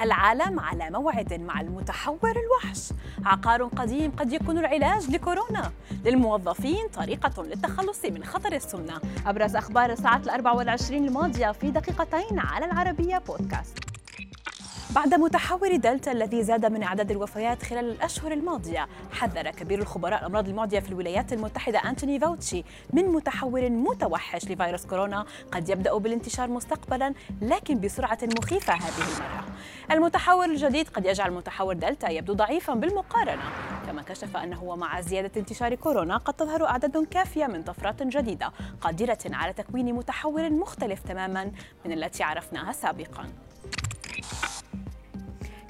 العالم على موعد مع المتحور الوحش، عقار قديم قد يكون العلاج لكورونا، للموظفين طريقة للتخلص من خطر السمنة. أبرز أخبار الساعة 24 الماضية في دقيقتين على العربية بودكاست. بعد متحور دلتا الذي زاد من أعداد الوفيات خلال الأشهر الماضية، حذر كبير الخبراء الأمراض المعدية في الولايات المتحدة أنتوني فوتشي من متحور متوحش لفيروس كورونا قد يبدأ بالانتشار مستقبلا، لكن بسرعة مخيفة هذه المرة. المتحور الجديد قد يجعل متحور دلتا يبدو ضعيفا بالمقارنة، كما كشف أنه مع زيادة انتشار كورونا قد تظهر أعداد كافية من طفرات جديدة قادرة على تكوين متحور مختلف تماما من التي عرفناها سابقا.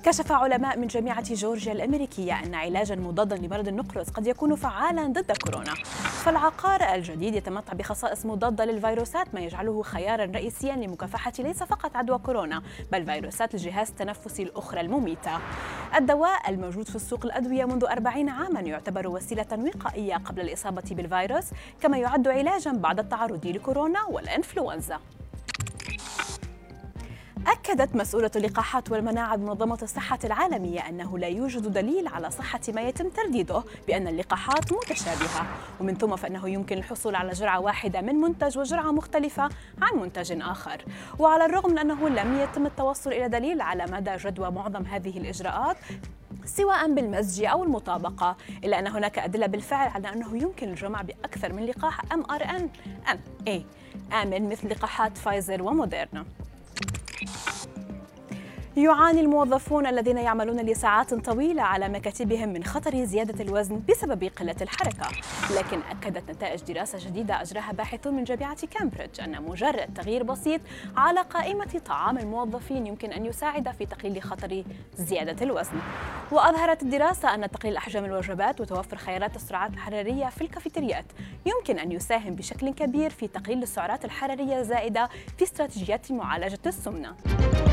كشف علماء من جامعة جورجيا الأمريكية أن علاجاً مضاداً لمرض النقرس قد يكون فعالاً ضد كورونا، فالعقار الجديد يتمتع بخصائص مضادة للفيروسات، ما يجعله خياراً رئيسياً لمكافحة ليس فقط عدوى كورونا بل فيروسات الجهاز التنفسي الأخرى المميتة. الدواء الموجود في سوق الأدوية منذ 40 عاماً يعتبر وسيلة وقائية قبل الإصابة بالفيروس، كما يعد علاجاً بعد التعرض لكورونا والإنفلونزا. أكدت مسؤولة اللقاحات والمناعة بمنظمة الصحة العالمية أنه لا يوجد دليل على صحة ما يتم ترديده بأن اللقاحات متشابهة، ومن ثم فإنه يمكن الحصول على جرعة واحدة من منتج وجرعة مختلفة عن منتج آخر. وعلى الرغم من أنه لم يتم التوصل إلى دليل على مدى جدوى معظم هذه الإجراءات سواء بالمزج أو المطابقة، إلا أن هناك أدلة بالفعل على أنه يمكن الجمع بأكثر من لقاح mRNA آمن مثل لقاحات فايزر وموديرنا. يعاني الموظفون الذين يعملون لساعات طويلة على مكاتبهم من خطر زيادة الوزن بسبب قلة الحركة، لكن أكدت نتائج دراسة جديدة أجراها باحثون من جامعة كامبريدج أن مجرد تغيير بسيط على قائمة طعام الموظفين يمكن أن يساعد في تقليل خطر زيادة الوزن. وأظهرت الدراسة أن تقليل أحجام الوجبات وتوفر خيارات السعرات الحرارية في الكافيتريات يمكن أن يساهم بشكل كبير في تقليل السعرات الحرارية الزائدة في استراتيجيات معالجة السمنة.